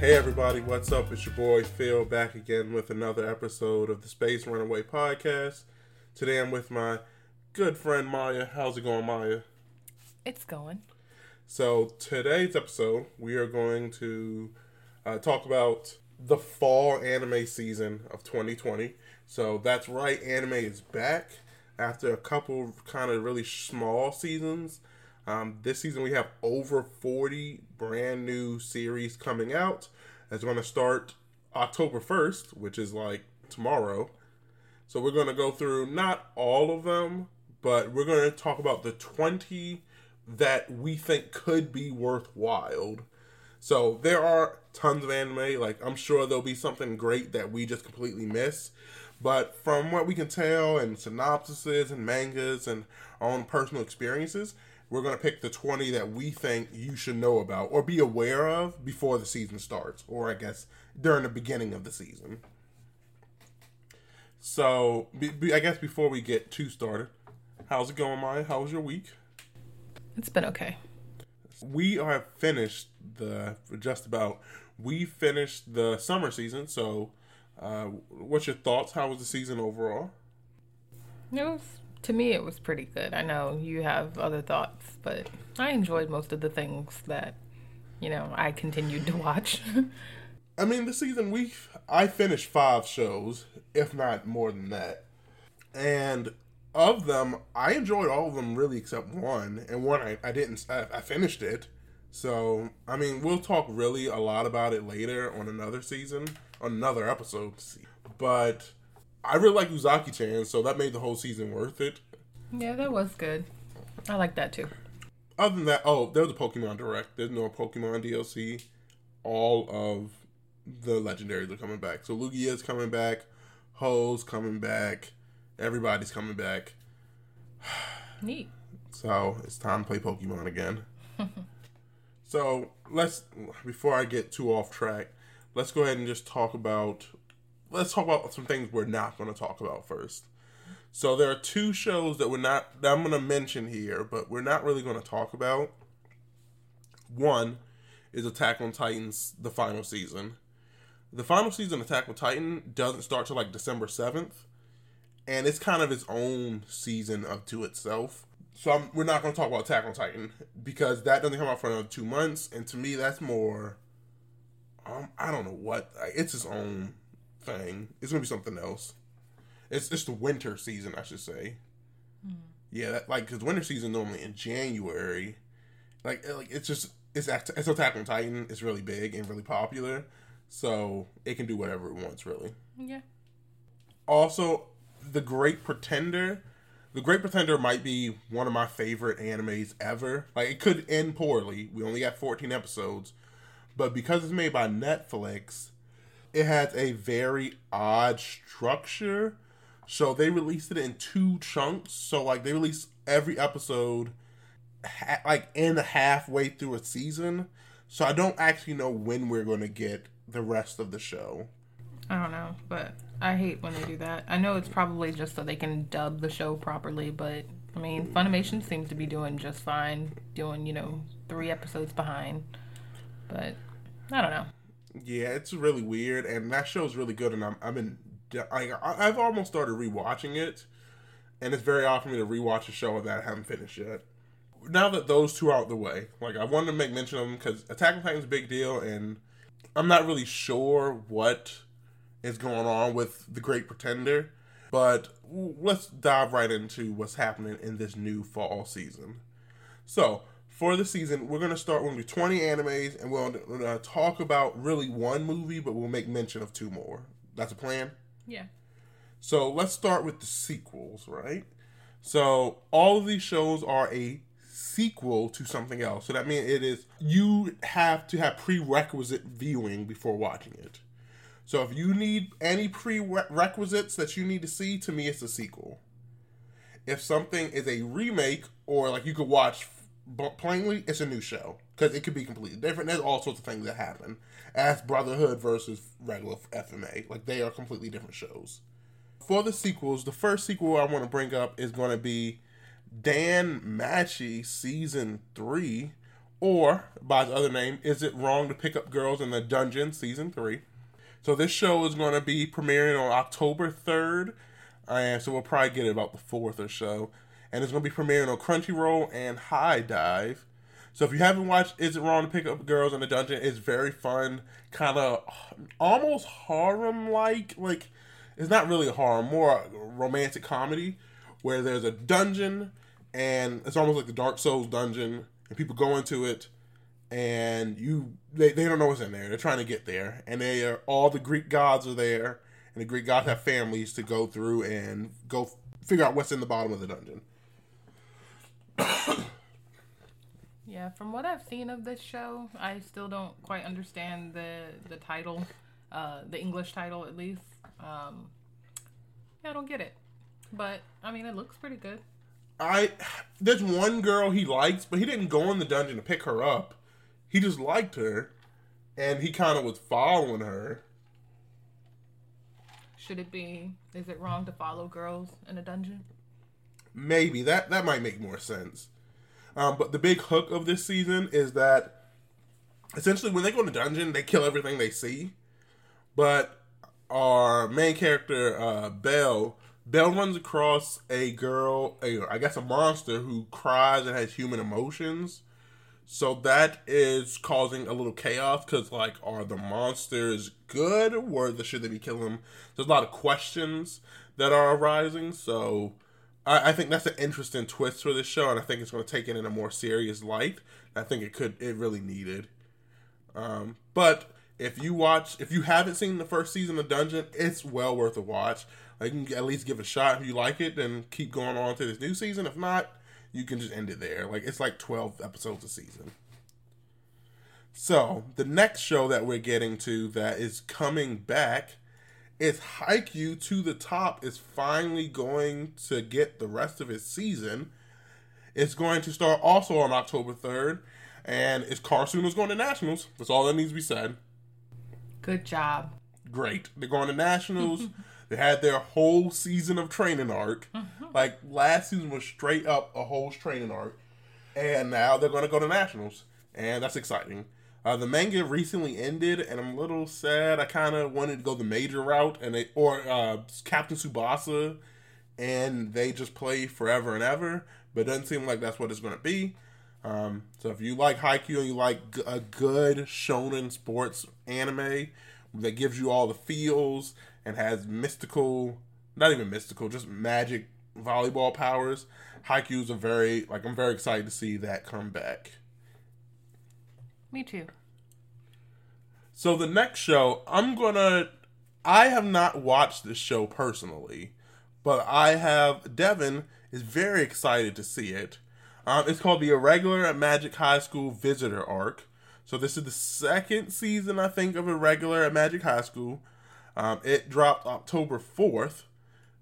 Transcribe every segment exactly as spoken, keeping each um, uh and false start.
Hey everybody, what's up? It's your boy Phil, back again with another episode of the Space Runaway Podcast. Today I'm with my good friend Maya. How's it going, Maya? It's going. So today's episode, we are going to uh, talk about the fall anime season of twenty twenty. So that's right, anime is back after a couple kind of really small seasons. Um, this season we have over forty brand new series coming out. It's going to start October first, which is like tomorrow. So we're going to go through not all of them, but we're going to talk about the twenty that we think could be worthwhile. So there are tons of anime. Like, I'm sure there'll be something great that we just completely miss. But from what we can tell and synopsises and mangas and our own personal experiences, we're going to pick the twenty that we think you should know about or be aware of before the season starts, or I guess during the beginning of the season. So, be, be, I guess before we get too started, how's it going, Maya? How was your week? It's been okay. We are finished the, just about, we finished the summer season, so uh, what's your thoughts? How was the season overall? It was To me, it was pretty good. I know you have other thoughts, but I enjoyed most of the things that, you know, I continued to watch. I mean, this season, we I finished five shows, if not more than that. And of them, I enjoyed all of them, really, except one. And one, I, I didn't, I, I finished it. So, I mean, we'll talk really a lot about it later on another season, on another episode. But I really like Uzaki-chan, so that made the whole season worth it. Yeah, that was good. I like that, too. Other than that, oh, there was a Pokemon Direct. There's no Pokemon D L C. All of the legendaries are coming back. So Lugia's coming back. Ho's coming back. Everybody's coming back. Neat. So it's time to play Pokemon again. So let's, before I get too off track, let's go ahead and just talk about... Let's talk about some things we're not going to talk about first. So there are two shows that we're not that I'm going to mention here, but we're not really going to talk about. One is Attack on Titan's the final season. The final season of Attack on Titan doesn't start till like December seventh, and it's kind of its own season up to itself. So I'm, we're not going to talk about Attack on Titan because that doesn't come out for another two months, and to me that's more um, I don't know what like, it's its own thing. It's gonna be something else. It's just the winter season, I should say. Mm. Yeah, that, like because winter season normally in January. Like, like it's just it's it's Attack on Titan. It's really big and really popular, so it can do whatever it wants, really. Yeah. Also, The Great Pretender. The Great Pretender might be one of my favorite animes ever. Like, it could end poorly. We only got fourteen episodes, but because it's made by Netflix, it has a very odd structure. So they released it in two chunks. So, like, they released every episode, ha- like, in halfway through a season. So I don't actually know when we're going to get the rest of the show. I don't know, but I hate when they do that. I know it's probably just so they can dub the show properly, but, I mean, Funimation seems to be doing just fine, doing, you know, three episodes behind. But, I don't know. Yeah, it's really weird, and that show's really good, and I'm, I've been, I, I've almost started rewatching it, and it's very hard for me to rewatch a show that I haven't finished yet. Now that those two are out of the way, like, I wanted to make mention of them, because Attack on Titan's a big deal, and I'm not really sure what is going on with The Great Pretender, but let's dive right into what's happening in this new fall season. So, for the season, we're going to start with twenty animes, and we're going to talk about really one movie, but we'll make mention of two more. That's a plan? Yeah. So let's start with the sequels, right? So all of these shows are a sequel to something else. So that means it is, you have to have prerequisite viewing before watching it. So if you need any prerequisites that you need to see, to me it's a sequel. If something is a remake, or like you could watch... But plainly, it's a new show. Because it could be completely different. There's all sorts of things that happen. As Brotherhood versus regular F M A. Like, they are completely different shows. For the sequels, the first sequel I want to bring up is going to be Dan Machi Season three, or by the other name, Is It Wrong to Pick Up Girls in the Dungeon Season three. So this show is going to be premiering on October third, and so we'll probably get it about the fourth or so. And it's going to be premiering on Crunchyroll and High Dive. So if you haven't watched Is It Wrong to Pick Up Girls in the Dungeon, it's very fun, kind of almost harem-like. Like, it's not really a harem, more a romantic comedy where there's a dungeon, and it's almost like the Dark Souls dungeon, and people go into it, and you they, they don't know what's in there. They're trying to get there, and they are, all the Greek gods are there, and the Greek gods have families to go through and go figure out what's in the bottom of the dungeon. Yeah, from what I've seen of this show, I still don't quite understand the the title, uh, the English title at least. Um, yeah, I don't get it, but I mean, it looks pretty good. I there's one girl he likes, but he didn't go in the dungeon to pick her up. He just liked her, and he kind of was following her. Should it be? Is it wrong to follow girls in a dungeon? Maybe that that might make more sense. Um, but the big hook of this season is that essentially when they go in the dungeon, they kill everything they see. But our main character, uh, Belle, Belle runs across a girl, a, I guess a monster who cries and has human emotions. So that is causing a little chaos because, like, are the monsters good or should they be killing them? There's a lot of questions that are arising, so I think that's an interesting twist for this show, and I think it's going to take it in a more serious light. I think it could, it really needed. Um, but if you watch, if you haven't seen the first season of Dungeon, it's well worth a watch. Like, you can at least give it a shot. If you like it, then keep going on to this new season. If not, you can just end it there. Like, it's like twelve episodes a season. So the next show that we're getting to that is coming back. It's Haikyuu to the Top is finally going to get the rest of its season. It's going to start also on October third, and it's Karasuno's going to Nationals. That's all that needs to be said. Good job. Great. They're going to Nationals. They had their whole season of training arc. Like, last season was straight up a whole training arc, and now they're going to go to Nationals, and that's exciting. Uh, the manga recently ended, and I'm a little sad. I kind of wanted to go the major route, and they or uh, Captain Tsubasa, and they just play forever and ever. But it doesn't seem like that's what it's going to be. Um, so if you like Haikyuu and you like g- a good shonen sports anime that gives you all the feels and has mystical, not even mystical, just magic volleyball powers, Haikyuu's a very like I'm very excited to see that come back. Me too. So the next show, I'm gonna... I have not watched this show personally, but I have... Devin is very excited to see it. Um, it's called the Irregular at Magic High School Visitor Arc. So this is the second season, I think, of Irregular at Magic High School. Um, it dropped October fourth.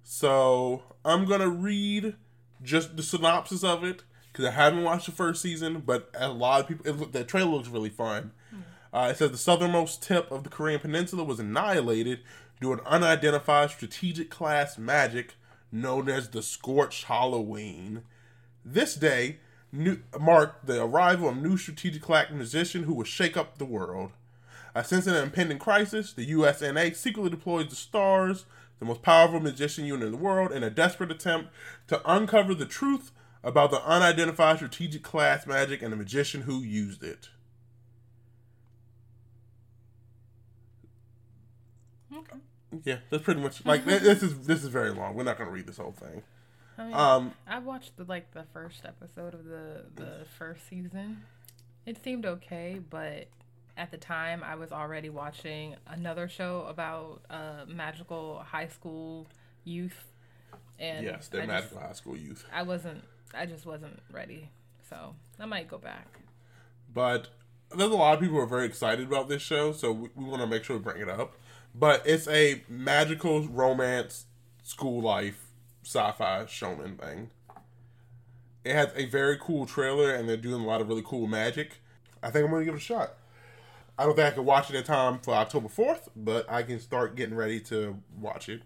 So I'm gonna read just the synopsis of it, because I haven't watched the first season, but a lot of people... It, the trailer looks really fun. Mm. Uh, it says, the southernmost tip of the Korean peninsula was annihilated due to an unidentified strategic class magic known as the Scorched Halloween. This day new, marked the arrival of a new strategic class musician who will shake up the world. Uh, sensing an impending crisis, the U S N A secretly deploys the stars, the most powerful magician unit in the world, in a desperate attempt to uncover the truth about the unidentified strategic class magic and the magician who used it. Okay. Yeah, that's pretty much like this is this is very long. We're not going to read this whole thing. I mean, um, I watched the, like the first episode of the the first season. It seemed okay, but at the time I was already watching another show about uh, magical high school youth. And yes, they're I magical just, high school youth. I wasn't. I just wasn't ready, so I might go back. But there's a lot of people who are very excited about this show, so we, we want to make sure we bring it up. But it's a magical romance, school life, sci-fi shonen thing. It has a very cool trailer, and they're doing a lot of really cool magic. I think I'm going to give it a shot. I don't think I can watch it in time for October fourth, but I can start getting ready to watch it.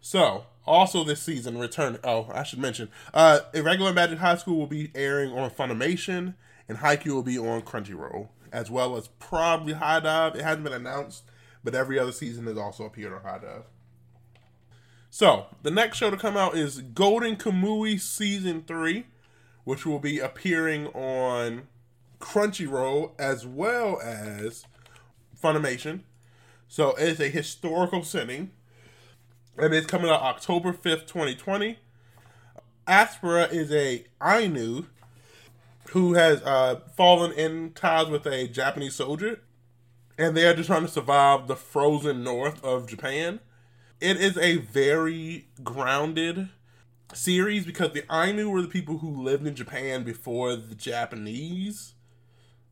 So, also this season, return. Oh, I should mention, uh, Irregular Magic High School will be airing on Funimation and Haikyuu will be on Crunchyroll, as well as probably High Dive. It hasn't been announced, but every other season has also appeared on High Dive. So, the next show to come out is Golden Kamuy Season three, which will be appearing on Crunchyroll as well as Funimation. So, it's a historical setting, and it's coming out October fifth, twenty twenty. Aspera is a Ainu who has uh, fallen in ties with a Japanese soldier, and they are just trying to survive the frozen north of Japan. It is a very grounded series because the Ainu were the people who lived in Japan before the Japanese,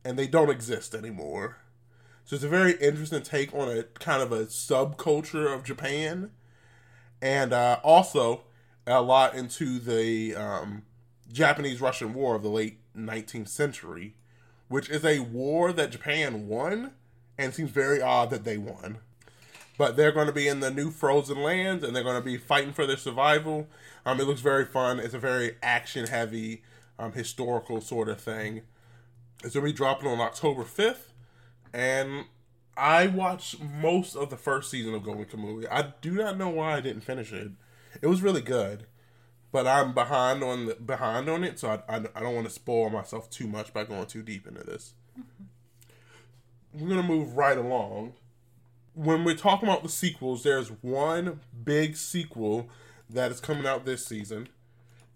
and they don't exist anymore. So it's a very interesting take on a kind of a subculture of Japan, and uh, also a lot into the um, Japanese-Russian War of the late nineteenth century, which is a war that Japan won, and it seems very odd that they won. But they're going to be in the new frozen lands, and they're going to be fighting for their survival. Um, it looks very fun. It's a very action-heavy, um, historical sort of thing. It's going to be dropping on October fifth. And I watched most of the first season of Golden Kamuy. I do not know why I didn't finish it. It was really good. But I'm behind on the, behind on it, so I, I, I don't want to spoil myself too much by going too deep into this. We're going to move right along. When we're talking about the sequels, there's one big sequel that is coming out this season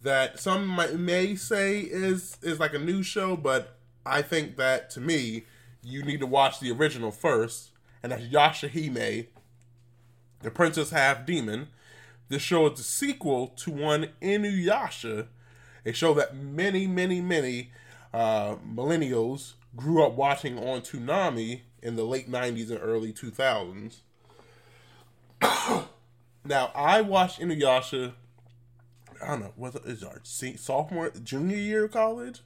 that some might, may say is is like a new show, but I think that, to me, you need to watch the original first, and that's Yashahime, the Princess Half-Demon. This show is the sequel to one Inuyasha, a show that many, many, many uh, millennials grew up watching on Toonami in the late nineties and early two thousands. Now, I watched Inuyasha, I don't know, was it, is our sophomore, junior year of college?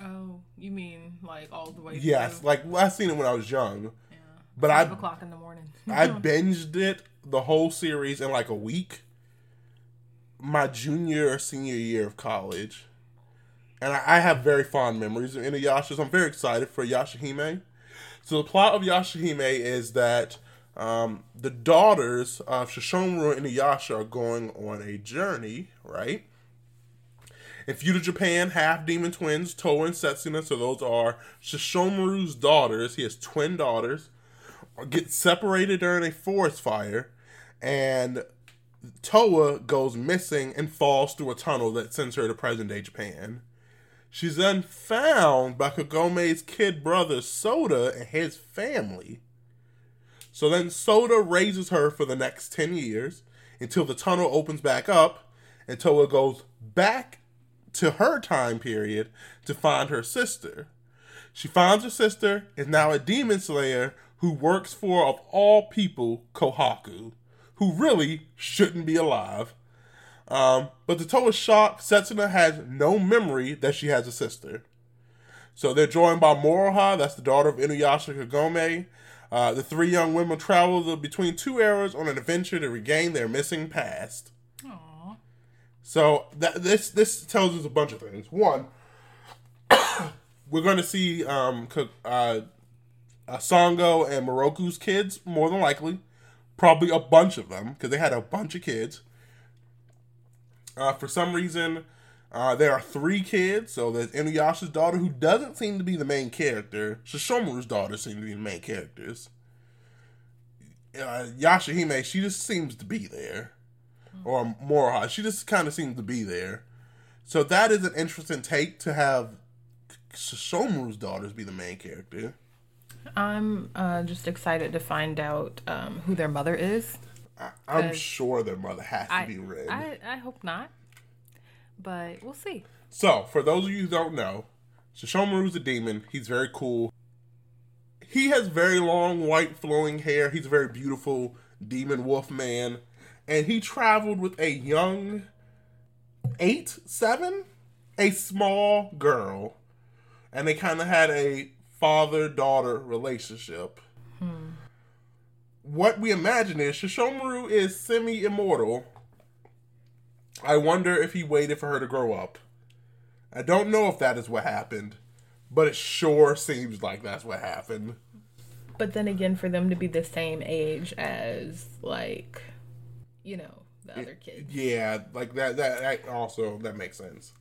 Oh, you mean like all the way through? Yes, like well, I seen it when I was young. Yeah, but five I, o'clock in the morning. I binged it, the whole series, in like a week. My junior or senior year of college. And I, I have very fond memories of Inuyasha, so I'm very excited for Yashahime. So the plot of Yashahime is that um, the daughters of Sesshomaru and Inuyasha are going on a journey, right? In feudal Japan, half-demon twins, Toa and Setsuna, so those are Sesshomaru's daughters, he has twin daughters, get separated during a forest fire, and Toa goes missing and falls through a tunnel that sends her to present-day Japan. She's then found by Kagome's kid brother, Sota, and his family. So then Sota raises her for the next ten years until the tunnel opens back up and Toa goes back to her time period to find her sister. She finds her sister, is now a demon slayer who works for, of all people, Kohaku, who really shouldn't be alive. Um, but to Toa's shock, Setsuna has no memory that she has a sister. So they're joined by Moroha, that's the daughter of Inuyasha Kagome. Uh, the three young women travel the, between two eras on an adventure to regain their missing past. Aww. So that, this this tells us a bunch of things. One, we're going to see um, uh, Sango and Moroku's kids, more than likely. Probably a bunch of them, because they had a bunch of kids. Uh, for some reason, uh, there are three kids. So there's Inuyasha's daughter, who doesn't seem to be the main character. Sesshomaru's daughter seem to be the main characters. Uh, Yashahime, she just seems to be there. Or Moroha, she just kind of seems to be there. So that is an interesting take, to have Sesshomaru's daughters be the main character. I'm uh, just excited to find out um, who their mother is. I'm sure their mother has to I, be Rin. I, I hope not, but we'll see. So, for those of you who don't know, Sesshomaru's a demon. He's very cool. He has very long, white, flowing hair. He's a very beautiful demon wolf man. And he traveled with a young eight, seven, a small girl. And they kind of had a father-daughter relationship. Hmm. What we imagine is Sesshomaru is semi-immortal. I wonder if he waited for her to grow up. I don't know if that is what happened. But it sure seems like that's what happened. But then again, for them to be the same age as, like, you know, the other kids. Yeah, like that, that, that also, that makes sense.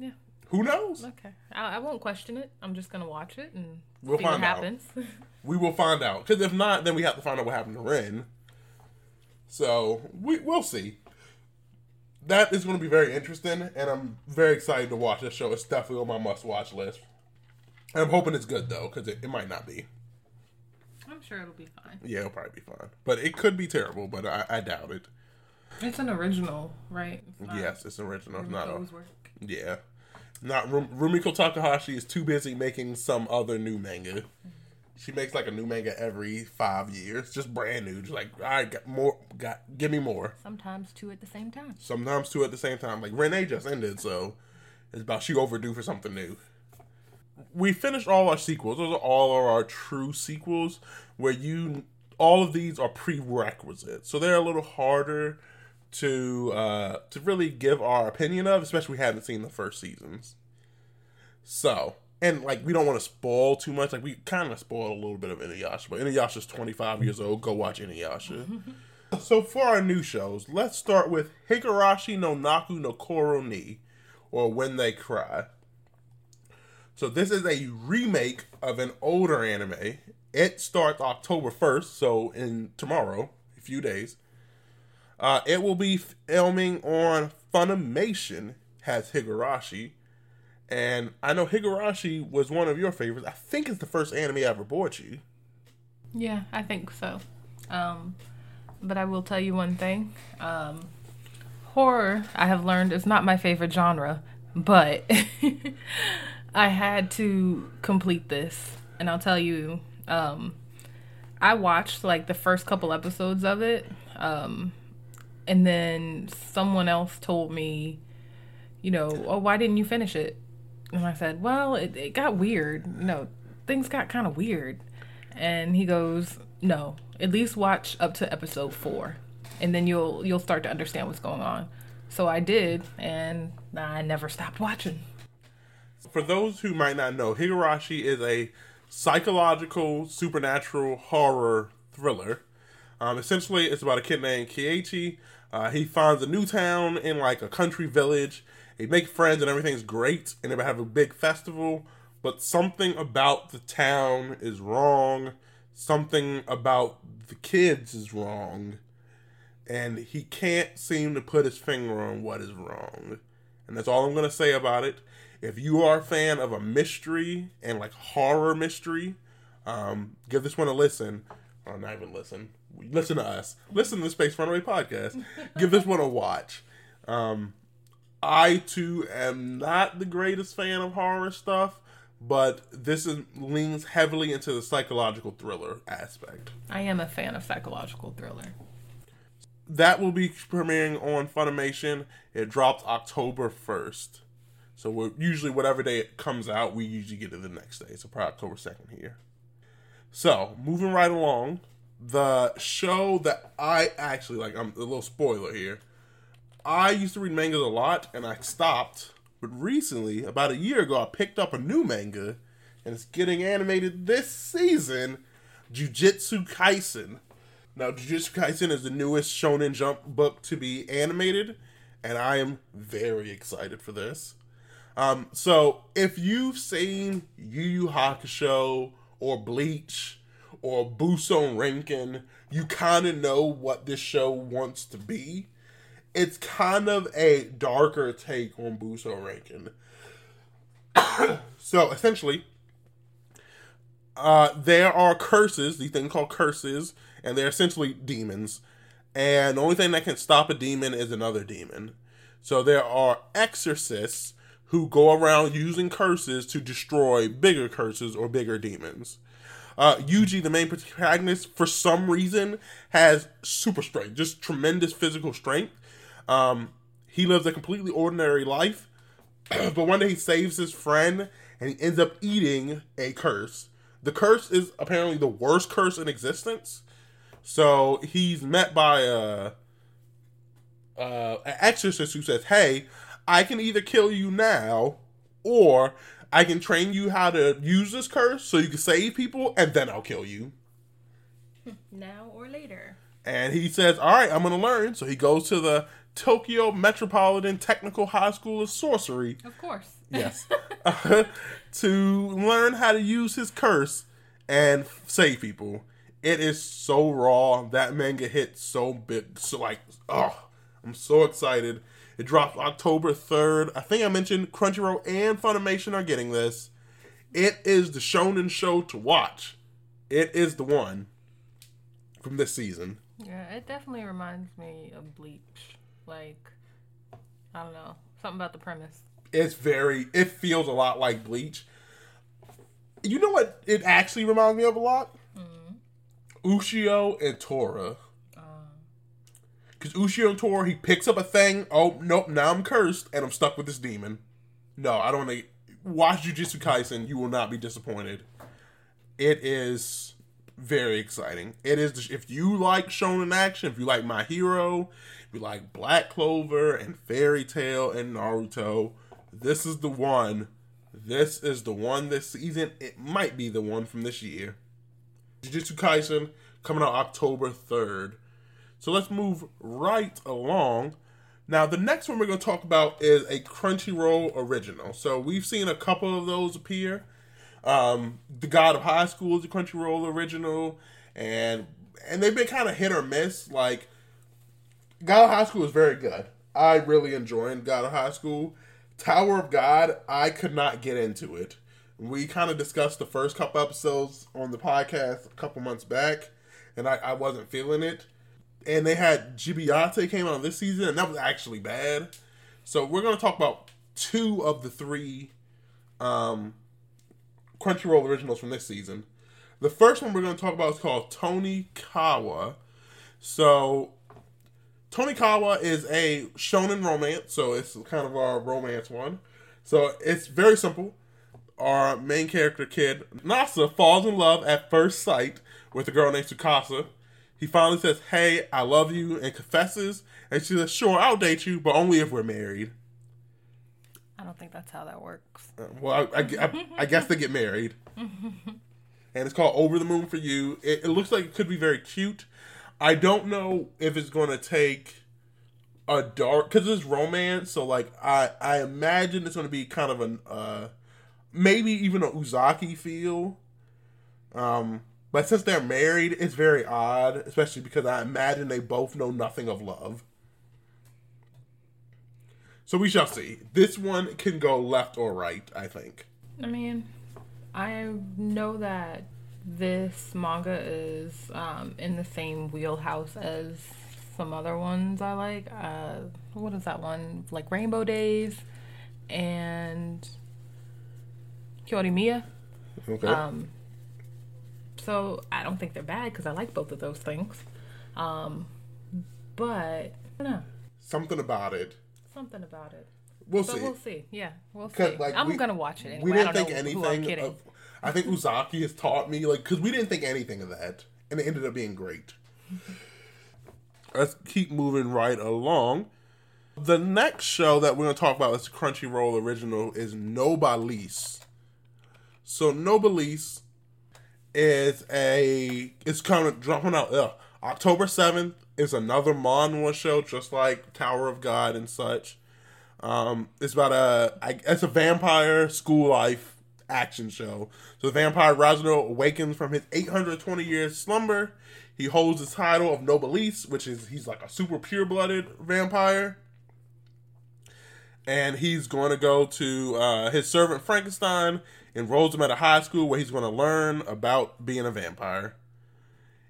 Yeah. Who knows? Okay. I, I won't question it. I'm just going to watch it and we'll see find what happens. Out. We will find out. Because if not, then we have to find out what happened to Rin. So, we, we'll see. That is going to be very interesting, and I'm very excited to watch this show. It's definitely on my must-watch list. And I'm hoping it's good, though, because it, it might not be. I'm sure it'll be fine. Yeah, it'll probably be fine. But it could be terrible, but I, I doubt it. It's an original, right? It's yes, it's original. It's not a, work. Yeah. Not Rumiko Takahashi is too busy making some other new manga. She makes like a new manga every five years. Just brand new. Just like, all right, got more. Got, give me more. Sometimes two at the same time. Sometimes two at the same time. Like, Renee just ended, so it's about she overdue for something new. We finished all our sequels. Those are all our true sequels, where you all of these are prerequisites, so they're a little harder to uh, to really give our opinion of, especially we haven't seen the first seasons. So, and like we don't want to spoil too much. Like we kind of spoiled a little bit of Inuyasha, but Inuyasha's twenty-five years old. Go watch Inuyasha. So for our new shows, let's start with Higurashi no Naku no Koro ni, or When They Cry. So this is a remake of an older anime. It starts October first, so in tomorrow, a few days. Uh, it will be filming on Funimation, has Higurashi. And I know Higurashi was one of your favorites. I think it's the first anime I ever bought you. Yeah, I think so. Um, but I will tell you one thing. Um, horror, I have learned, is not my favorite genre, but... I had to complete this, and I'll tell you, um, I watched, like, the first couple episodes of it, um, and then someone else told me, you know, oh, why didn't you finish it? And I said, well, it, it got weird. No, things got kind of weird. And he goes, no, at least watch up to episode four, and then you'll you'll start to understand what's going on. So I did, and I never stopped watching. For those who might not know, Higurashi is a psychological, supernatural, horror thriller. Um, essentially, it's about a kid named Keiichi. Uh, he finds a new town in, like, a country village. They make friends and everything's great, and they have a big festival. But something about the town is wrong. Something about the kids is wrong. And he can't seem to put his finger on what is wrong. And that's all I'm going to say about it. If you are a fan of a mystery and, like, horror mystery, um, give this one a listen. Or not even listen. Listen to us. Listen to the Space Runaway Podcast. Give this one a watch. Um, I, too, am not the greatest fan of horror stuff, but this is, leans heavily into the psychological thriller aspect. I am a fan of psychological thriller. That will be premiering on Funimation. It dropped October first. So we're usually, whatever day it comes out, we usually get it the next day. So probably October second here. So, moving right along, the show that I actually, like, I'm a little spoiler here. I used to read mangas a lot, and I stopped. But recently, about a year ago, I picked up a new manga, and it's getting animated this season, Jujutsu Kaisen. Now, Jujutsu Kaisen is the newest Shonen Jump book to be animated, and I am very excited for this. Um, so, if you've seen Yu Yu Hakusho, or Bleach, or Buso Renkin, you kind of know what this show wants to be. It's kind of a darker take on Buso Renkin. So, essentially, uh, there are curses, these things called curses, and they're essentially demons. And the only thing that can stop a demon is another demon. So, there are exorcists who go around using curses to destroy bigger curses or bigger demons. Uh, Yuji, the main protagonist, for some reason, has super strength. Just tremendous physical strength. Um, he lives a completely ordinary life. But one day he saves his friend and he ends up eating a curse. The curse is apparently the worst curse in existence. So he's met by a, uh, an exorcist who says, hey... I can either kill you now, or I can train you how to use this curse so you can save people, and then I'll kill you. Now or later. And he says, all right, I'm going to learn. So he goes to the Tokyo Metropolitan Technical High School of Sorcery. Of course. Yes. uh, to learn how to use his curse and save people. It is so raw. That manga hit so big. So like, oh, I'm so excited. It drops October third. I think I mentioned Crunchyroll and Funimation are getting this. It is the shonen show to watch. It is the one from this season. Yeah, it definitely reminds me of Bleach. Like, I don't know. Something about the premise. It's very, it feels a lot like Bleach. You know what it actually reminds me of a lot? Mm-hmm. Ushio and Tora. Because Ushio and Tora, he picks up a thing. Oh, nope, now I'm cursed, and I'm stuck with this demon. No, I don't want to... Watch Jujutsu Kaisen, you will not be disappointed. It is very exciting. It is... If you like shonen action, if you like My Hero, if you like Black Clover, and Fairy Tail, and Naruto, this is the one. This is the one this season. It might be the one from this year. Jujutsu Kaisen, coming out October third. So let's move right along. Now, the next one we're going to talk about is a Crunchyroll original. So we've seen a couple of those appear. Um, the God of High School is a Crunchyroll original. And and they've been kind of hit or miss. Like, God of High School is very good. I really enjoyed God of High School. Tower of God, I could not get into it. We kind of discussed the first couple episodes on the podcast a couple months back. And I, I wasn't feeling it. And they had Jibiate came out this season, and that was actually bad. So we're going to talk about two of the three um, Crunchyroll originals from this season. The first one we're going to talk about is called Tony Kawa. So Tony Kawa is a shonen romance, so it's kind of our romance one. So it's very simple. Our main character kid, Nasa, falls in love at first sight with a girl named Tsukasa. He finally says, hey, I love you, and confesses. And she says, sure, I'll date you, but only if we're married. I don't think that's how that works. Uh, well, I, I, I, I guess they get married. And it's called Over the Moon for You. It, it looks like it could be very cute. I don't know if it's going to take a dark... Because it's romance, so like I, I imagine it's going to be kind of an... Uh, maybe even an Uzaki feel. Um... But since they're married, it's very odd, especially because I imagine they both know nothing of love. So we shall see. This one can go left or right, I think. I mean, I know that this manga is um, in the same wheelhouse as some other ones I like. Uh, what is that one? Like Rainbow Days and Kyorimiya. Okay. Um, So, I don't think they're bad, because I like both of those things. Um, but, I don't know. Something about it. Something about it. We'll but see. We'll see. Yeah, we'll see. Like, I'm we, going to watch it anyway. We didn't I don't think know anything of... I think Uzaki has taught me, like, because we didn't think anything of that. And it ended up being great. Let's keep moving right along. The next show that we're going to talk about that's a Crunchyroll original is Noblesse. So, Noblesse... is a it's coming dropping out uh, October seventh. Is another manhwa show just like Tower of God and such. Um, it's about a I, it's a vampire school life action show. So the vampire Razuno awakens from his eight hundred twenty years slumber. He holds the title of Noblesse, which is he's like a super pure blooded vampire, and he's going to go to uh, his servant Frankenstein. Enrolls him at a high school where he's going to learn about being a vampire.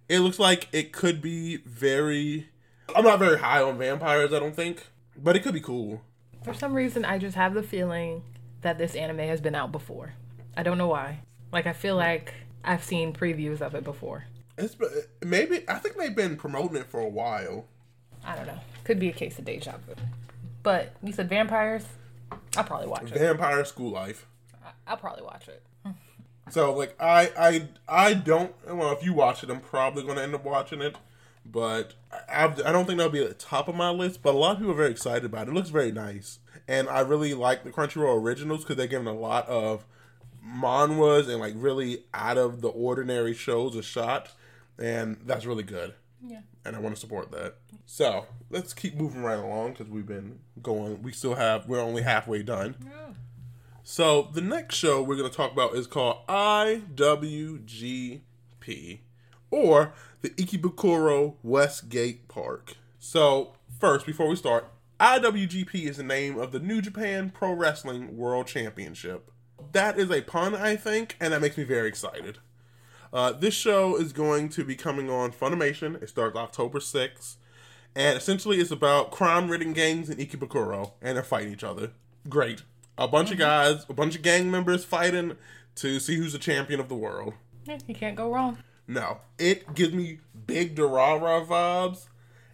It looks like it could be very... I'm not very high on vampires, I don't think. But it could be cool. For some reason, I just have the feeling that this anime has been out before. I don't know why. Like, I feel like I've seen previews of it before. It's maybe... I think they've been promoting it for a while. I don't know. Could be a case of deja vu. But you said vampires? I'll probably watch it. Vampire school life. I'll probably watch it. So, like, I, I, I don't... Well, if you watch it, I'm probably going to end up watching it. But I, I don't think that'll be at the top of my list. But a lot of people are very excited about it. It looks very nice. And I really like the Crunchyroll originals because they're giving a lot of manhwas and like really out of the ordinary shows a shot. And that's really good. Yeah. And I want to support that. So let's keep moving right along because we've been going. We still have, we're only halfway done. Yeah. So the next show we're going to talk about is called I W G P or the Ikebukuro Westgate Park. So first, before we start, I W G P is the name of the New Japan Pro Wrestling World Championship. That is a pun, I think, and that makes me very excited. Uh, this show is going to be coming on Funimation. It starts October sixth. And essentially it's about crime-ridden gangs in Ikebukuro. And they're fighting each other. Great. A bunch mm-hmm. of guys, a bunch of gang members fighting to see who's the champion of the world. Yeah, you can't go wrong. No. It gives me big Durarara vibes.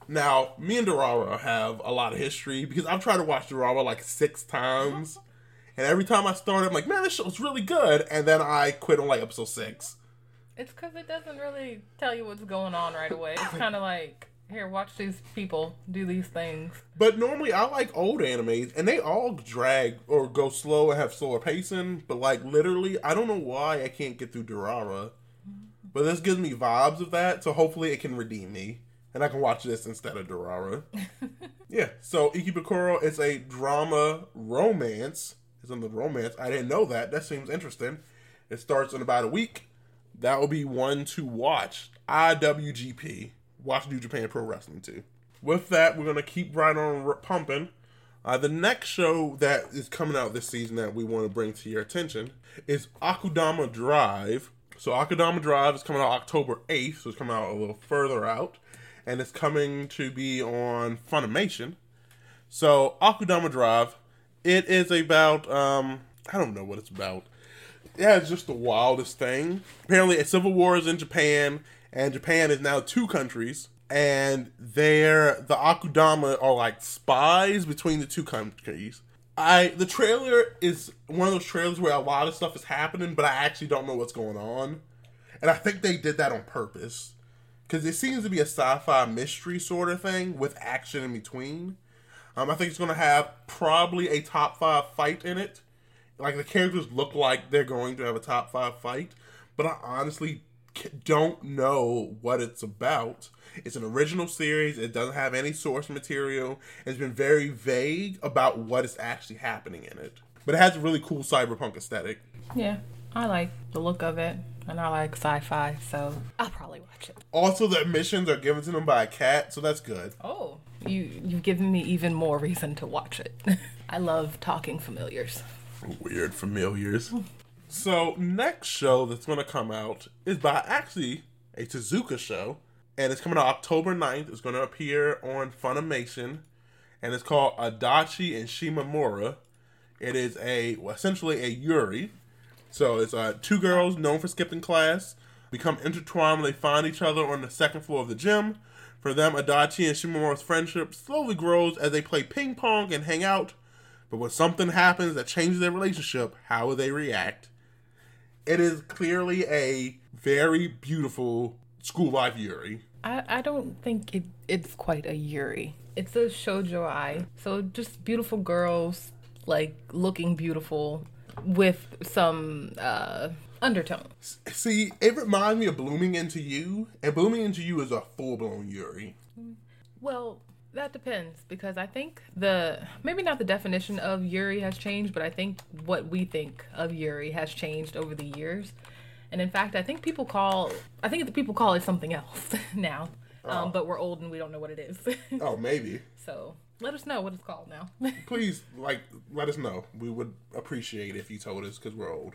Now, me and Durarara have a lot of history. Because I've tried to watch Durarara like six times. And every time I start, I'm like, man, this show's really good. And then I quit on like episode six. It's because it doesn't really tell you what's going on right away. It's kind of like, here, watch these people do these things. But normally, I like old animes, and they all drag or go slow and have slower pacing. But, like, literally, I don't know why I can't get through Durarara. But this gives me vibes of that, so hopefully it can redeem me. And I can watch this instead of Durarara. Yeah, so Ikebukuro is a drama romance. It's in the romance. I didn't know that. That seems interesting. It starts in about a week. That will be one to watch. I W G P. Watch New Japan Pro Wrestling too. With that, we're going to keep right on pumping. Uh, the next show that is coming out this season that we want to bring to your attention is Akudama Drive. So Akudama Drive is coming out October eighth. So it's coming out a little further out. And it's coming to be on Funimation. So Akudama Drive, it is about, um, I don't know what it's about. Yeah, it's just the wildest thing. Apparently, a civil war is in Japan, and Japan is now two countries, and they're, the Akudama are like spies between the two countries. I the trailer is one of those trailers where a lot of stuff is happening, but I actually don't know what's going on. And I think they did that on purpose, because it seems to be a sci-fi mystery sort of thing with action in between. Um, I think it's going to have probably a top five fight in it. Like, the characters look like they're going to have a top five fight, but I honestly don't know what it's about. It's an original series. It doesn't have any source material. It's been very vague about what is actually happening in it. But it has a really cool cyberpunk aesthetic. Yeah, I like the look of it, and I like sci-fi, so I'll probably watch it. Also, the missions are given to them by a cat, so that's good. Oh, you, you've given me even more reason to watch it. I love talking familiars. Weird familiars. So, next show that's going to come out is by actually a Tezuka show. And it's coming out October ninth. It's going to appear on Funimation. And it's called Adachi and Shimamura. It is a, well, essentially a Yuri. So, it's uh, two girls known for skipping class. Become intertwined when they find each other on the second floor of the gym. For them, Adachi and Shimamura's friendship slowly grows as they play ping pong and hang out. But when something happens that changes their relationship, how will they react? It is clearly a very beautiful school life Yuri. I, I don't think it, it's quite a Yuri. It's a shoujo-ai. So just beautiful girls, like, looking beautiful with some uh, undertone. See, it reminds me of Blooming Into You. And Blooming Into You is a full-blown Yuri. Well... that depends, because I think the, maybe not the definition of Yuri has changed, but I think what we think of Yuri has changed over the years. And in fact, I think people call, I think the people call it something else now, oh. um, but we're old and we don't know what it is. Oh, maybe. So let us know what it's called now. Please, like, let us know. We would appreciate if you told us, because we're old.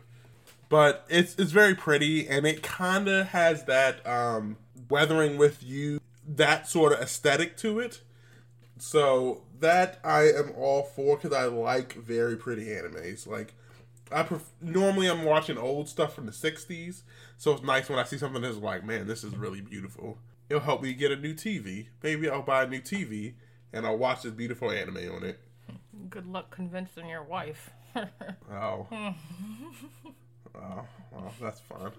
But it's it's very pretty, and it kind of has that um, weathering with you, that sort of aesthetic to it. So, that I am all for, because I like very pretty animes. Like, I pref- normally I'm watching old stuff from the sixties, so it's nice when I see something that's like, man, this is really beautiful. It'll help me get a new T V. Maybe I'll buy a new T V, and I'll watch this beautiful anime on it. Good luck convincing your wife. Oh. Oh, well, that's fun.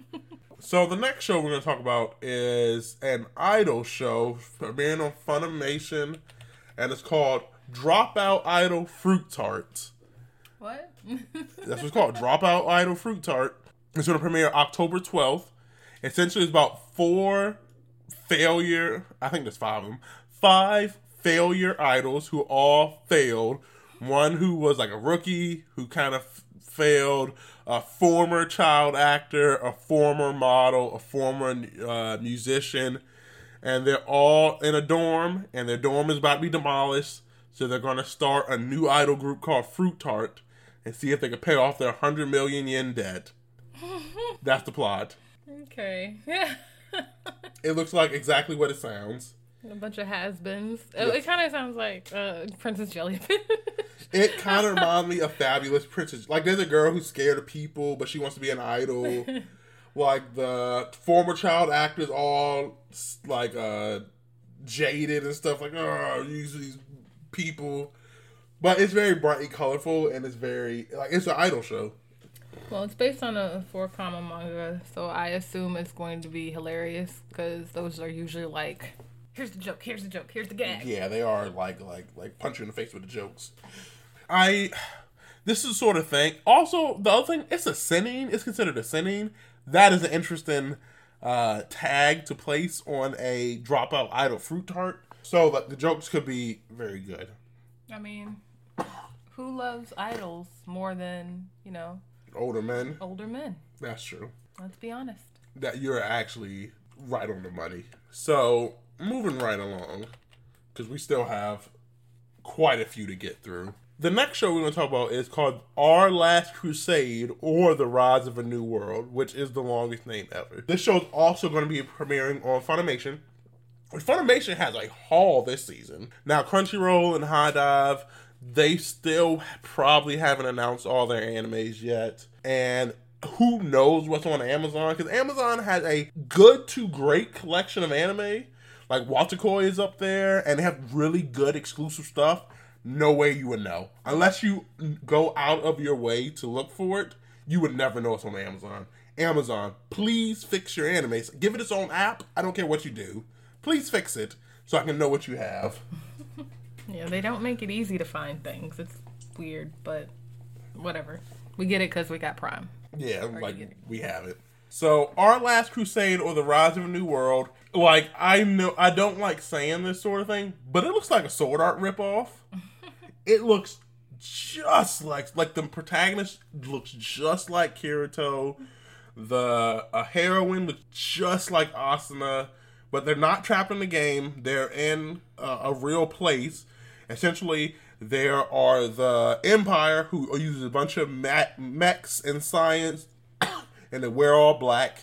So, the next show we're going to talk about is an idol show premiering on Funimation. And it's called Dropout Idol Fruit Tart. What? That's what it's called. Dropout Idol Fruit Tart. It's going to premiere October twelfth. Essentially, it's about four failure, I think there's five of them, five failure idols who all failed. One who was like a rookie, who kind of f- failed, a former child actor, a former model, a former uh, musician. And they're all in a dorm, and their dorm is about to be demolished. So they're going to start a new idol group called Fruit Tart and see if they can pay off their one hundred million yen debt. That's the plot. Okay. It looks like exactly what it sounds. A bunch of has-beens. Yes. It, it kind of sounds like uh, Princess Jellyfish. It kind of reminds me of Fabulous Princess. Like, there's a girl who's scared of people, but she wants to be an idol. Like, the former child actors all, like, uh, jaded and stuff. Like, oh, these, these people. But it's very brightly colorful, and it's very, like, it's an idol show. Well, it's based on a four-comma manga, so I assume it's going to be hilarious, because those are usually, like... Here's the joke, here's the joke, here's the gag. Yeah, they are like, like, like punch you in the face with the jokes. I, this is the sort of thing. Also, the other thing, it's a seinen. It's considered a seinen. That is an interesting uh, tag to place on a Dropout Idol Fruit Tart. So, like, the jokes could be very good. I mean, who loves idols more than, you know... Older men? Older men. That's true. Let's be honest. That you're actually right on the money. So... Moving right along, because we still have quite a few to get through. The next show we're going to talk about is called Our Last Crusade, or The Rise of a New World, which is the longest name ever. This show is also going to be premiering on Funimation. Funimation has a haul this season. Now, Crunchyroll and High Dive, they still probably haven't announced all their animes yet. And... who knows what's on Amazon? Because Amazon has a good to great collection of anime. Like, Watakoi is up there, and they have really good exclusive stuff. No way you would know. Unless you go out of your way to look for it, you would never know it's on Amazon. Amazon, please fix your animes. Give it its own app. I don't care what you do. Please fix it so I can know what you have. Yeah, they don't make it easy to find things. It's weird, but whatever. We get it because we got Prime. Yeah, or like, we have it. So, Our Last Crusade, or The Rise of a New World, like, I know, I don't like saying this sort of thing, but it looks like a Sword Art ripoff. It looks just like, like the protagonist looks just like Kirito. The a heroine looks just like Asuna, but they're not trapped in the game. They're in uh, a real place. Essentially, there are the Empire, who uses a bunch of mat- mechs and science. And they wear all black,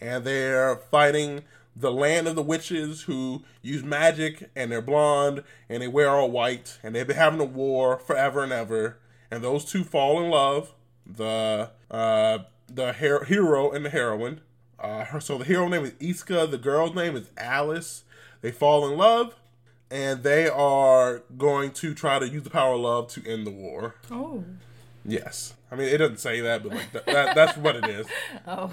and they're fighting the Land of the Witches, who use magic, and they're blonde, and they wear all white, and they've been having a war forever and ever, and those two fall in love, the uh, the her- hero and the heroine. Uh, her- so the hero name is Iska, the girl's name is Alice. They fall in love, and they are going to try to use the power of love to end the war. Oh. Yes. I mean, it doesn't say that, but like th- that, that's what it is. Oh.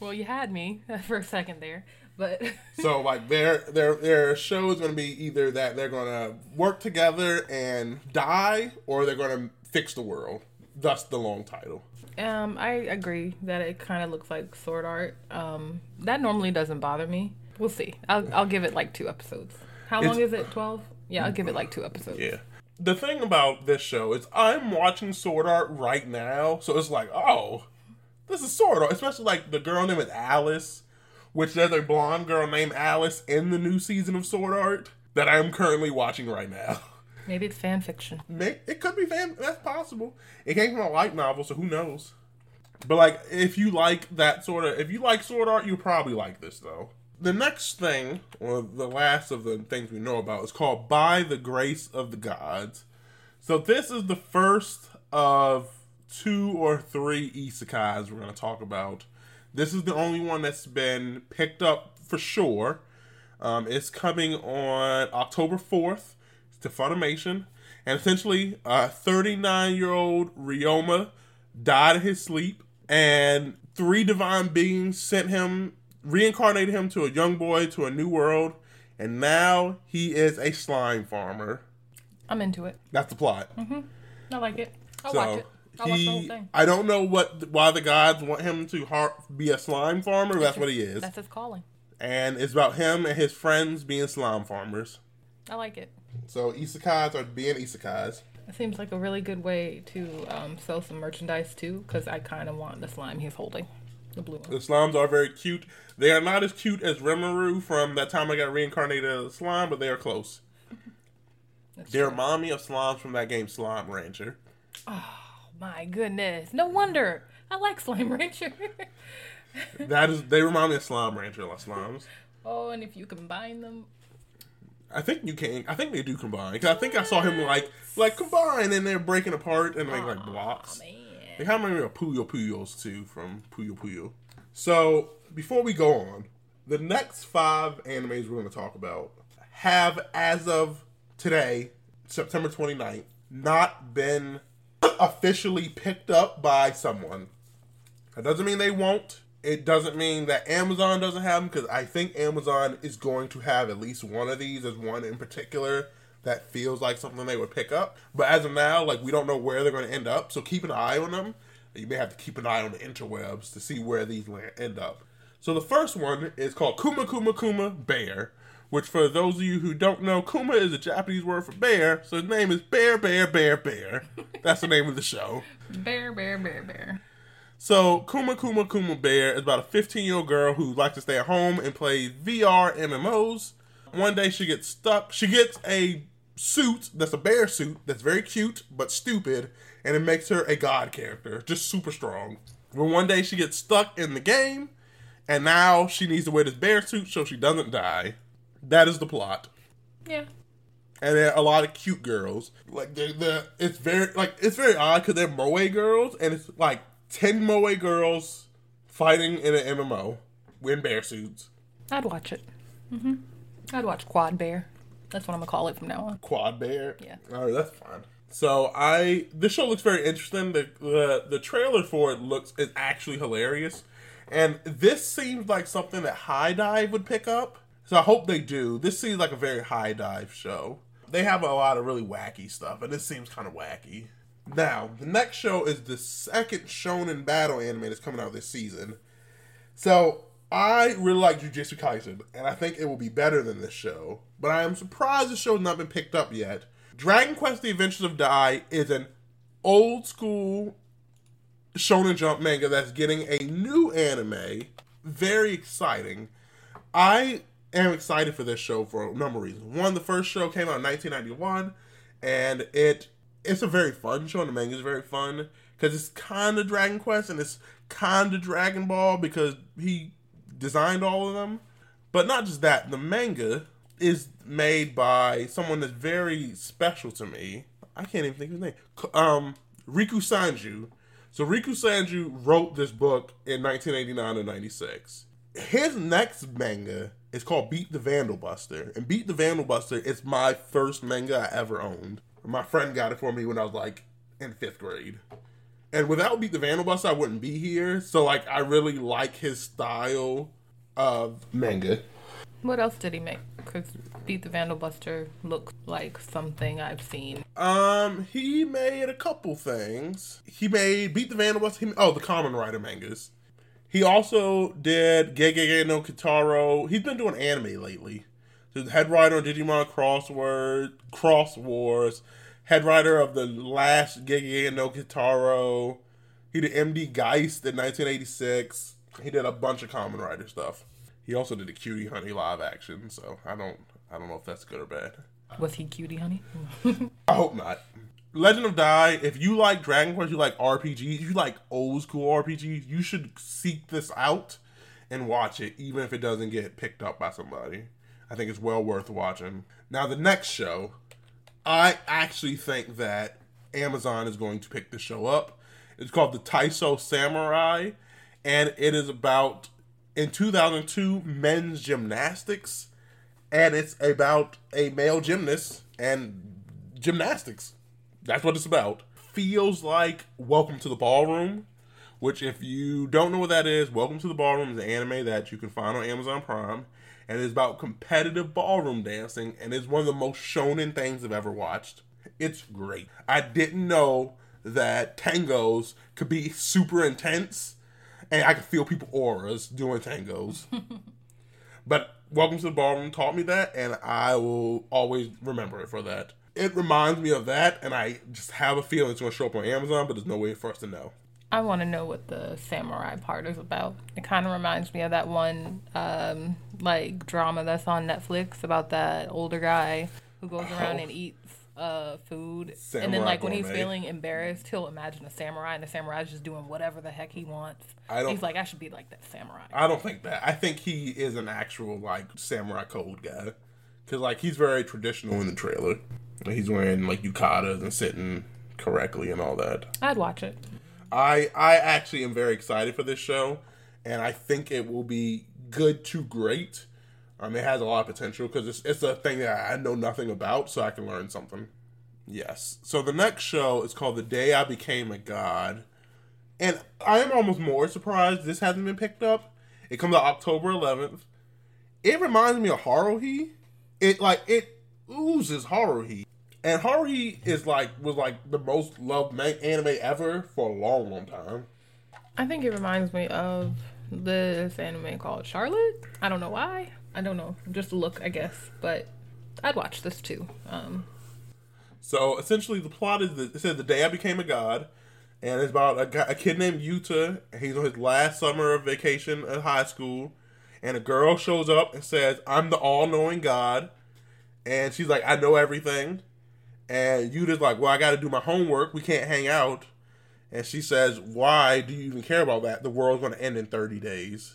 Well, you had me for a second there, but... So, like, their their their show is going to be either that they're going to work together and die, or they're going to fix the world. Thus the long title. Um, I agree that it kind of looks like Sword Art. Um, that normally doesn't bother me. We'll see. I'll, I'll give it, like, two episodes. How it's, long is it? twelve? Yeah, I'll give it, like, two episodes. Yeah. The thing about this show is I'm watching Sword Art right now, so it's like, oh, this is Sword Art. Especially, like, the girl named Alice, which there's a blonde girl named Alice in the new season of Sword Art that I'm currently watching right now. Maybe it's fan fiction. It could be fan... That's possible. It came from a light novel, so who knows? But, like, if you like that sort of... If you like Sword Art, you'll probably like this, though. The next thing, or the last of the things we know about, is called By the Grace of the Gods. So this is the first of two or three isekais we're going to talk about. This is the only one that's been picked up for sure. Um, it's coming on October fourth to Funimation. And essentially, a thirty-nine-year-old Ryoma died in his sleep, and three divine beings sent him reincarnated him to a young boy, to a new world, and now he is a slime farmer. I'm into it. That's the plot. Mm-hmm. I like it. I so watch it. I he, watch the whole thing. I don't know what why the gods want him to har- be a slime farmer. That's, that's his, what he is. That's his calling. And it's about him and his friends being slime farmers. I like it. So isekais are being isekais. It seems like a really good way to um, sell some merchandise, too, because I kind of want the slime he's holding. The blue one. The slimes are very cute. They are not as cute as Rimuru from That Time I Got Reincarnated as a Slime, but they are close. They remind me of slimes from that game Slime Rancher. Oh, my goodness. No wonder. I like Slime Rancher. That is, they remind me of Slime Rancher, like slimes. Oh, and if you combine them... I think you can. I think they do combine. Because I think I saw him like like combine and they're breaking apart and like, like blocks. Man. They kind of remember Puyo Puyos too from Puyo Puyo. So before we go on, the next five animes we're going to talk about have, as of today, September twenty-ninth, not been officially picked up by someone. That doesn't mean they won't. It doesn't mean that Amazon doesn't have them, because I think Amazon is going to have at least one of these. There's one in particular that feels like something they would pick up. But as of now, like, we don't know where they're going to end up, so keep an eye on them. You may have to keep an eye on the interwebs to see where these end up. So the first one is called Kuma Kuma Kuma Bear, which for those of you who don't know, Kuma is a Japanese word for bear, so his name is Bear Bear Bear Bear. That's the name of the show. Bear Bear Bear Bear. So, Kuma Kuma Kuma Bear is about a fifteen-year-old girl who likes to stay at home and play V R M M Os. One day she gets stuck. She gets a suit that's a bear suit that's very cute but stupid, and it makes her a god character, just super strong. But one day she gets stuck in the game, and now she needs to wear this bear suit so she doesn't die. That is the plot. Yeah. And there are a lot of cute girls. Like, they're, they're, it's very, like, it's very odd because they're moe girls, and it's like ten moe girls fighting in an M M O in bear suits. I'd watch it. Mm-hmm. I'd watch Quad Bear. That's what I'm going to call it from now on. Quad Bear? Yeah. All right, that's fine. So, I... This show looks very interesting. The, the the trailer for it looks... is actually hilarious. And this seems like something that High Dive would pick up. So, I hope they do. This seems like a very High Dive show. They have a lot of really wacky stuff, and this seems kind of wacky. Now, the next show is the second Shonen Battle anime that's coming out this season. So, I really like Jujutsu Kaisen, and I think it will be better than this show. But I am surprised the show has not been picked up yet. Dragon Quest The Adventures of Dai is an old-school Shonen Jump manga that's getting a new anime. Very exciting. I am excited for this show for a number of reasons. One, the first show came out in nineteen ninety-one, and it... It's a very fun show, and the manga is very fun, because it's kind of Dragon Quest, and it's kind of Dragon Ball, because he designed all of them. But not just that, the manga is made by someone that's very special to me. I can't even think of his name. Um, Riku Sanju. So Riku Sanju wrote this book in nineteen eighty-nine and ninety-six. His next manga is called Beat the Vandal Buster, and Beat the Vandal Buster is my first manga I ever owned. My friend got it for me when I was, like, in fifth grade. And without Beat the Vandal Buster, I wouldn't be here. So, like, I really like his style of manga. What else did he make? Because Beat the Vandal Buster looks like something I've seen. Um, he made a couple things. He made Beat the Vandal Buster. He, oh, the Kamen Rider mangas. He also did Gegege no Kitaro. He's been doing anime lately. Head writer on Digimon Crossword, Cross Wars, head writer of the last Gegege no Kitaro. He did M D Geist in nineteen eighty-six. He did a bunch of Kamen Rider stuff. He also did a Cutie Honey live action, so I don't, I don't know if that's good or bad. Was he Cutie Honey? I hope not. Legend of Dai. If you like Dragon Quest, you like R P Gs, you like old school R P Gs, you should seek this out and watch it, even if it doesn't get picked up by somebody. I think it's well worth watching. Now, the next show, I actually think that Amazon is going to pick this show up. It's called The Taiso Samurai, and it is about, in two thousand two, men's gymnastics, and it's about a male gymnast and gymnastics. That's what it's about. Feels like Welcome to the Ballroom, which, if you don't know what that is, Welcome to the Ballroom is an anime that you can find on Amazon Prime. And it's about competitive ballroom dancing, and it's one of the most shonen things I've ever watched. It's great. I didn't know that tangos could be super intense, and I could feel people auras doing tangos. But Welcome to the Ballroom taught me that, and I will always remember it for that. It reminds me of that, and I just have a feeling it's going to show up on Amazon, but there's no way for us to know. I want to know what the samurai part is about. It kind of reminds me of that one, um, like, drama that's on Netflix about that older guy who goes oh. around and eats Uh, food, samurai and then like gourmet. When he's feeling embarrassed, he'll imagine a samurai, and the samurai's just doing whatever the heck he wants. I don't, he's like, I should be like that samurai. I don't think that. I think he is an actual like samurai code guy, because like he's very traditional in the trailer. Like, he's wearing like yukatas and sitting correctly and all that. I'd watch it. I I actually am very excited for this show, and I think it will be good to great. Um, it has a lot of potential because it's it's a thing that I know nothing about, so I can learn something. Yes. So the next show is called The Day I Became a God. And I am almost more surprised this hasn't been picked up. It comes out October eleventh. It reminds me of Haruhi. It, like, it oozes Haruhi. And Haruhi is, like, was, like, the most loved anime ever for a long, long time. I think it reminds me of this anime called Charlotte. I don't know why. I don't know. Just a look, I guess. But I'd watch this too. Um, so essentially, the plot is that it says the day I became a god, and it's about a, guy, a kid named Yuta. He's on his last summer of vacation at high school, and a girl shows up and says, "I'm the all-knowing god," and she's like, "I know everything," and Yuta's like, "Well, I got to do my homework. We can't hang out," and she says, "Why do you even care about that? The world's going to end in thirty days."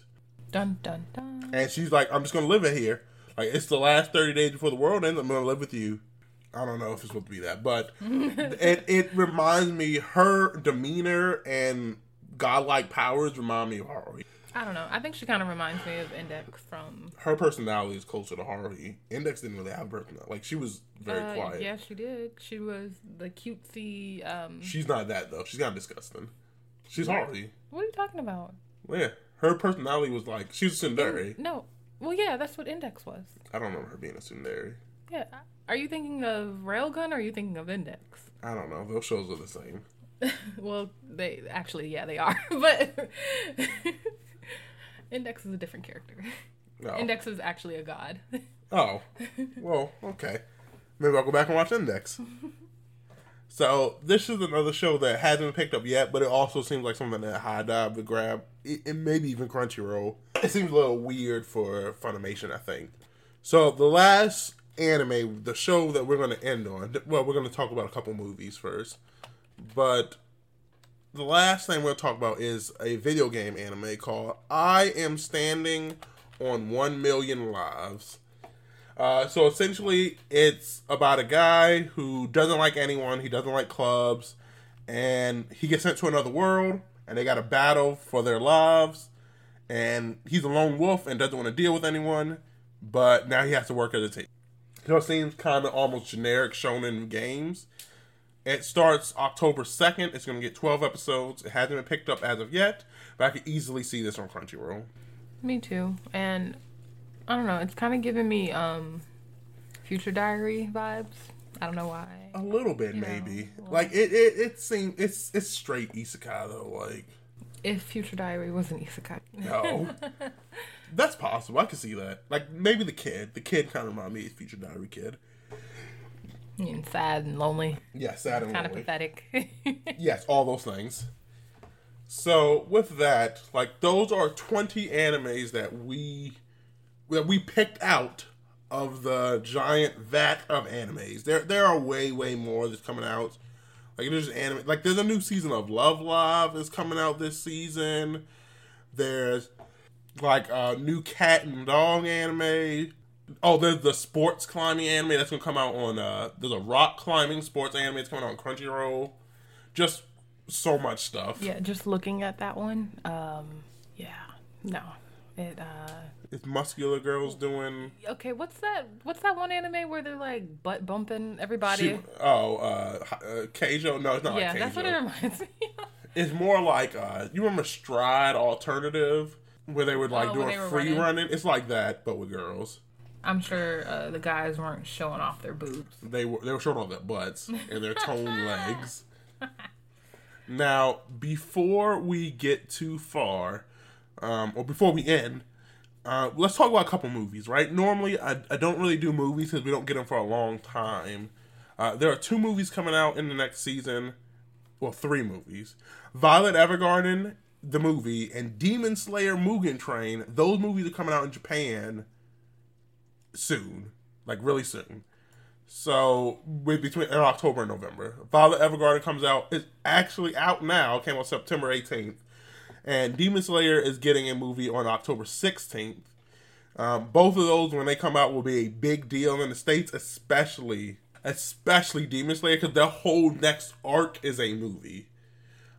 Dun, dun, dun. And she's like, I'm just going to live in here. Like, it's the last thirty days before the world ends. I'm going to live with you. I don't know if it's supposed to be that, but it, it reminds me, her demeanor and godlike powers remind me of Haruhi. I don't know. I think she kind of reminds me of Index from... Her personality is closer to Haruhi. Index didn't really have a personality. Like, she was very uh, quiet. Yeah, she did. She was the cutesy... Um... She's not that, though. She's kind of disgusting. She's what? Haruhi. What are you talking about? Well, yeah. Her personality was like, she was a tsundere. No. Well, yeah, that's what Index was. I don't remember her being a tsundere. Yeah. Are you thinking of Railgun or are you thinking of Index? I don't know. Those shows are the same. Well, they actually, yeah, they are. But Index is a different character. No. Index is actually a god. Oh. Well, okay. Maybe I'll go back and watch Index. So, this is another show that hasn't been picked up yet, but it also seems like something that High Dive would grab. It, it maybe even Crunchyroll. It seems a little weird for Funimation, I think. So, the last anime, the show that we're going to end on, well, we're going to talk about a couple movies first, but the last thing we'll talk about is a video game anime called I Am Standing on One Million Lives. Uh, so essentially, it's about a guy who doesn't like anyone, he doesn't like clubs, and he gets sent to another world, and they got a battle for their lives, and he's a lone wolf and doesn't want to deal with anyone, but now he has to work as a team. So it seems kind of almost generic shonen games. It starts October second, it's going to get twelve episodes, it hasn't been picked up as of yet, but I could easily see this on Crunchyroll. Me too, and... I don't know. It's kind of giving me um, Future Diary vibes. I don't know why. A little bit, you maybe. Know, like, like it, it, it seems it's it's straight isekai though. Like, if Future Diary wasn't isekai, no, that's possible. I could see that. Like, maybe the kid, the kid kind of reminded me of Future Diary kid. And sad and lonely. Yeah, sad and kinda lonely. Kind of pathetic. Yes, all those things. So with that, like, those are twenty animes that we. that we picked out of the giant vat of animes. There there are way, way more that's coming out. Like, there's anime. Like, there's a new season of Love Live that's coming out this season. There's, like, a new cat and dog anime. Oh, there's the sports climbing anime that's going to come out on, uh, there's a rock climbing sports anime that's coming out on Crunchyroll. Just so much stuff. Yeah, just looking at that one. Um, yeah. No. It, uh... It's muscular girls doing... Okay, what's that What's that one anime where they're, like, butt-bumping everybody? She, oh, uh, uh, Keijo? No, it's not yeah, like Keijo. Yeah, that's what it reminds me of. It's more like, uh, you remember Stride Alternative? Where they would, like, oh, do a free running? running? It's like that, but with girls. I'm sure uh, the guys weren't showing off their boobs. They were they were showing off their butts and their toned legs. Now, before we get too far, um, or before we end, uh, let's talk about a couple movies, right? Normally, I, I don't really do movies because we don't get them for a long time. Uh, there are two movies coming out in the next season. Well, three movies. Violet Evergarden, the movie, and Demon Slayer Mugen Train. Those movies are coming out in Japan soon, like really soon. So with between in October and November, Violet Evergarden comes out. It's actually out now. It came out September eighteenth, and Demon Slayer is getting a movie on October sixteenth. Um, both of those, when they come out, will be a big deal in the States, especially especially Demon Slayer, because their whole next arc is a movie.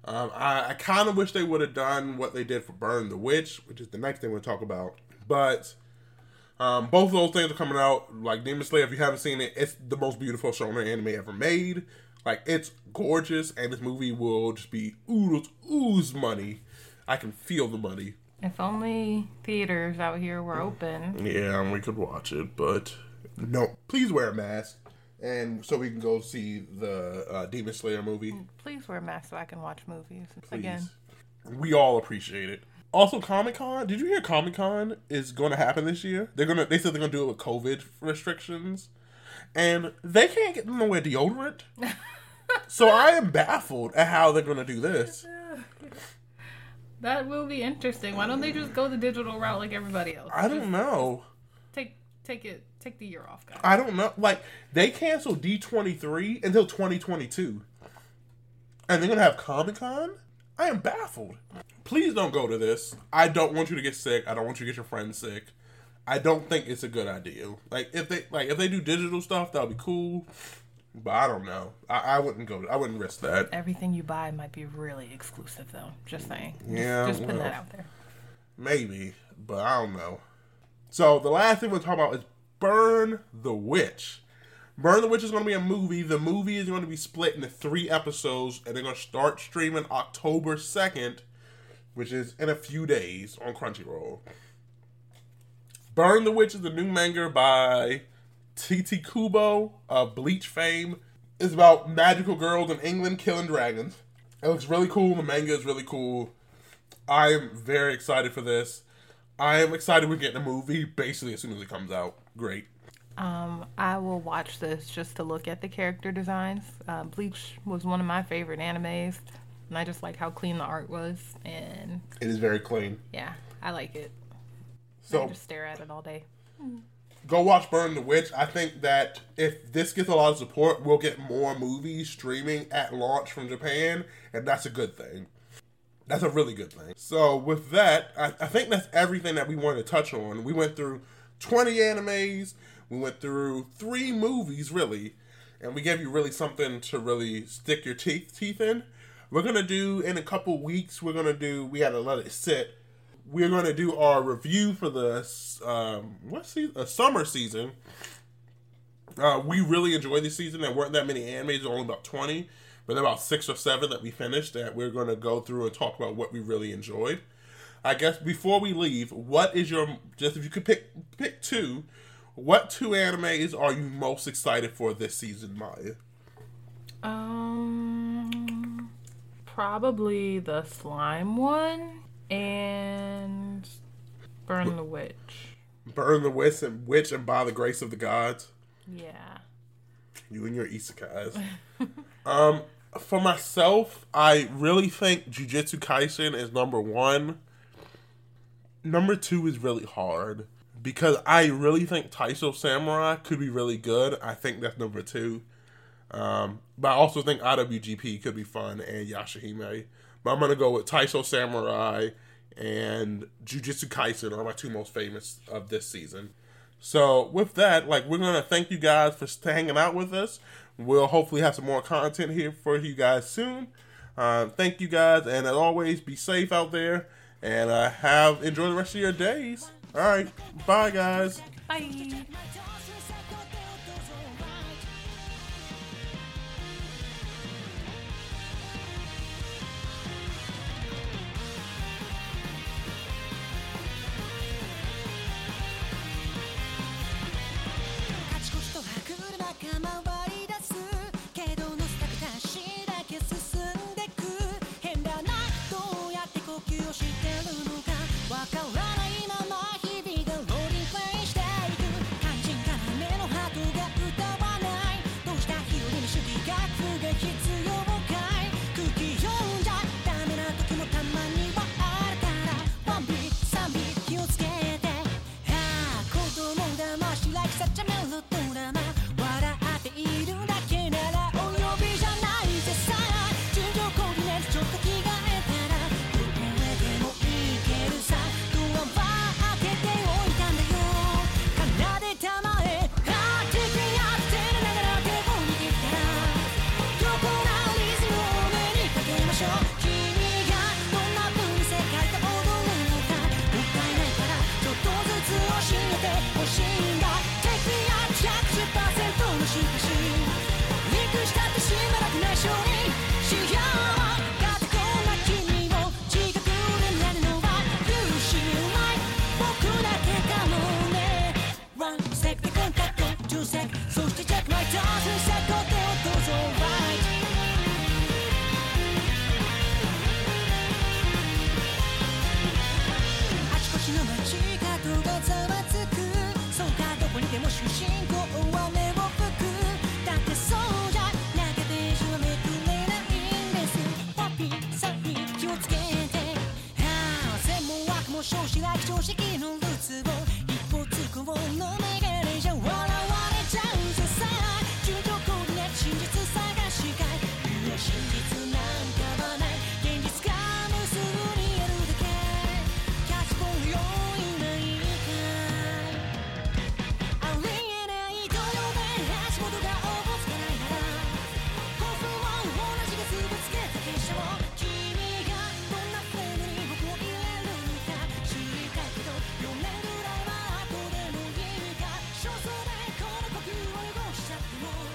Um, I, I kind of wish they would have done what they did for Burn the Witch, which is the next thing we'll talk about, but. Um, both of those things are coming out. Like, Demon Slayer, if you haven't seen it, it's the most beautiful shonen anime ever made. Like, it's gorgeous, and this movie will just be oodles, ooze money. I can feel the money. If only theaters out here were open. Yeah, and we could watch it, but no. Please wear a mask, and so we can go see the uh, Demon Slayer movie. Please wear a mask so I can watch movies. Please. Again. We all appreciate it. Also, Comic-Con. Did you hear Comic-Con is going to happen this year? They're gonna. They said they're going to do it with COVID restrictions. And they can't get them to wear deodorant. So I am baffled at how they're going to do this. That will be interesting. Why don't they just go the digital route like everybody else? I don't just know. Take take it. Take the year off, guys. I don't know. Like, they canceled D twenty-three until twenty twenty-two. And they're going to have Comic-Con? I am baffled. Please don't go to this. I don't want you to get sick. I don't want you to get your friends sick. I don't think it's a good idea. Like, if they like if they do digital stuff, that'll be cool. But I don't know. I, I wouldn't go. I wouldn't risk that. Everything you buy might be really exclusive, though. Just saying. Yeah. Just, just putting well, that out there. Maybe, but I don't know. So the last thing we're talking about is Burn the Witch. Burn the Witch is going to be a movie. The movie is going to be split into three episodes, and they're going to start streaming October second, which is in a few days, on Crunchyroll. Burn the Witch is a new manga by T T Kubo of Bleach fame. It's about magical girls in England killing dragons. It looks really cool. The manga is really cool. I am very excited for this. I am excited we're getting a movie basically as soon as it comes out. Great. Um, I will watch this just to look at the character designs. Uh, Bleach was one of my favorite animes, and I just like how clean the art was. And it is very clean. Yeah, I like it. So I can just stare at it all day. Go watch Burn the Witch. I think that if this gets a lot of support, we'll get more movies streaming at launch from Japan, and that's a good thing. That's a really good thing. So with that, I, I think that's everything that we wanted to touch on. We went through twenty animes. We went through three movies, really, and we gave you really something to really stick your teeth teeth in. We're going to do, in a couple weeks, we're going to do, we had to let it sit, we're going to do our review for the um, what season? Uh, summer season. Uh, we really enjoyed this season. There weren't that many animes, only about twenty, but there were about six or seven that we finished that we're going to go through and talk about what we really enjoyed. I guess before we leave, what is your, just if you could pick pick two, what two animes are you most excited for this season, Maya? Um, probably the slime one and Burn the Witch. Burn the Witch and Witch and By the Grace of the Gods. Yeah. You and your isekais. um, for myself, I really think Jujutsu Kaisen is number one. Number two is really hard. Because I really think Taiso Samurai could be really good. I think that's number two. Um, but I also think I W G P could be fun and Yashahime. But I'm going to go with Taiso Samurai and Jujutsu Kaisen are my two most famous of this season. So with that, like, we're going to thank you guys for hanging out with us. We'll hopefully have some more content here for you guys soon. Uh, thank you guys. And as always, be safe out there. And uh, have enjoy the rest of your days. All right, bye guys. Bye. More.